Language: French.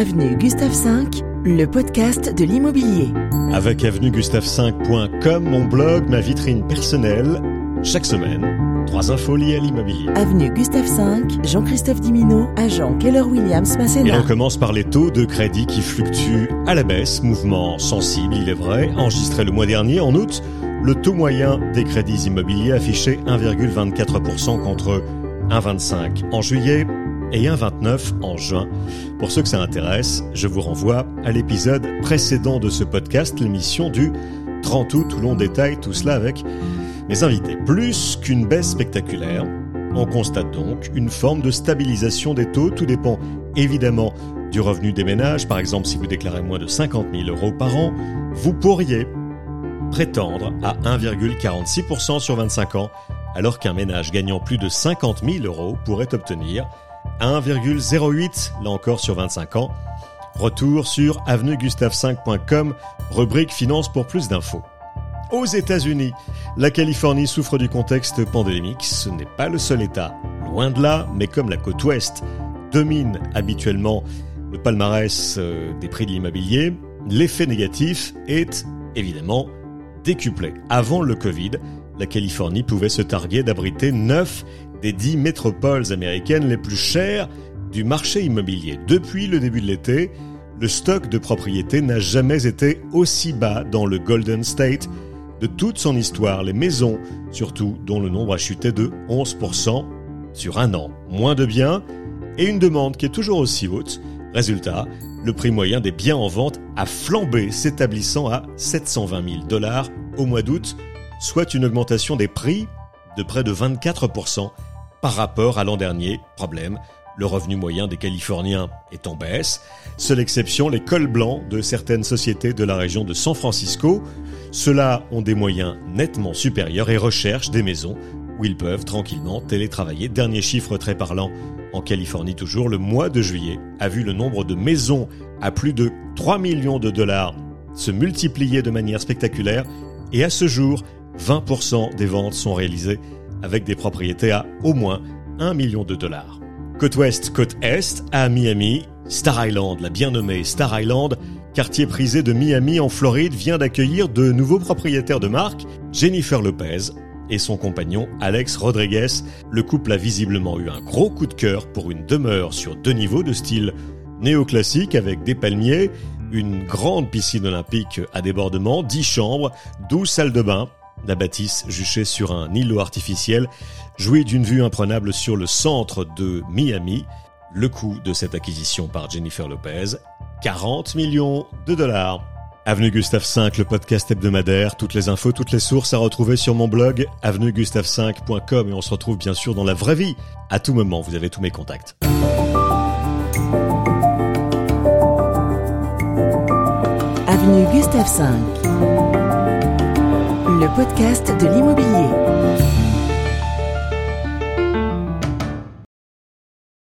Avenue Gustave V, le podcast de l'immobilier. Avec avenuegustave5.com, mon blog, ma vitrine personnelle. Chaque semaine, 3 infos liées à l'immobilier. Avenue Gustave V, Jean-Christophe Dimino, agent Keller Williams Massena. Et on commence par les taux de crédit qui fluctuent à la baisse, mouvement sensible, il est vrai, enregistré le mois dernier, en août. Le taux moyen des crédits immobiliers affichait 1,24% contre 1,25% en juillet et 1,29% en juin. Pour ceux que ça intéresse, je vous renvoie à l'épisode précédent de ce podcast, l'émission du 30 août, où l'on détaille tout cela avec mes invités. Plus qu'une baisse spectaculaire, on constate donc une forme de stabilisation des taux. Tout dépend évidemment du revenu des ménages. Par exemple, si vous déclarez moins de 50 000 euros par an, vous pourriez prétendre à 1,46% sur 25 ans, alors qu'un ménage gagnant plus de 50 000 euros pourrait obtenir 1,08%, là encore sur 25 ans. Retour sur avenuegustave5.com, rubrique Finances pour plus d'infos. Aux États-Unis, la Californie souffre du contexte pandémique. Ce n'est pas le seul État, loin de là, mais comme la côte ouest domine habituellement le palmarès des prix de l'immobilier, l'effet négatif est évidemment décuplé. Avant le Covid, la Californie pouvait se targuer d'abriter 9 des 10 métropoles américaines les plus chères du marché immobilier. Depuis le début de l'été, le stock de propriétés n'a jamais été aussi bas dans le Golden State de toute son histoire. Les maisons, surtout, dont le nombre a chuté de 11% sur un an. Moins de biens et une demande qui est toujours aussi haute. Résultat, le prix moyen des biens en vente a flambé, s'établissant à $720 000 au mois d'août, soit une augmentation des prix de près de 24% par rapport à l'an dernier. Problème, le revenu moyen des Californiens est en baisse. Seule exception, les cols blancs de certaines sociétés de la région de San Francisco. Ceux-là ont des moyens nettement supérieurs et recherchent des maisons où ils peuvent tranquillement télétravailler. Dernier chiffre très parlant, en Californie toujours, le mois de juillet a vu le nombre de maisons à plus de $3 millions se multiplier de manière spectaculaire, et à ce jour, 20% des ventes sont réalisées avec des propriétés à au moins $1 million. Côte ouest, côte est, à Miami, Star Island, la bien nommée Star Island, quartier prisé de Miami en Floride, vient d'accueillir de nouveaux propriétaires de marque, Jennifer Lopez et son compagnon Alex Rodriguez. Le couple a visiblement eu un gros coup de cœur pour une demeure sur 2 niveaux de style néoclassique avec des palmiers, une grande piscine olympique à débordement, 10 chambres, 12 salles de bain. La bâtisse, juchée sur un îlot artificiel, jouit d'une vue imprenable sur le centre de Miami. Le coût de cette acquisition par Jennifer Lopez, $40 millions. Avenue Gustave V, le podcast hebdomadaire. Toutes les infos, toutes les sources à retrouver sur mon blog, avenuegustave5.com. Et on se retrouve bien sûr dans la vraie vie. À tout moment, vous avez tous mes contacts. Avenue Gustave V, le podcast de l'immobilier.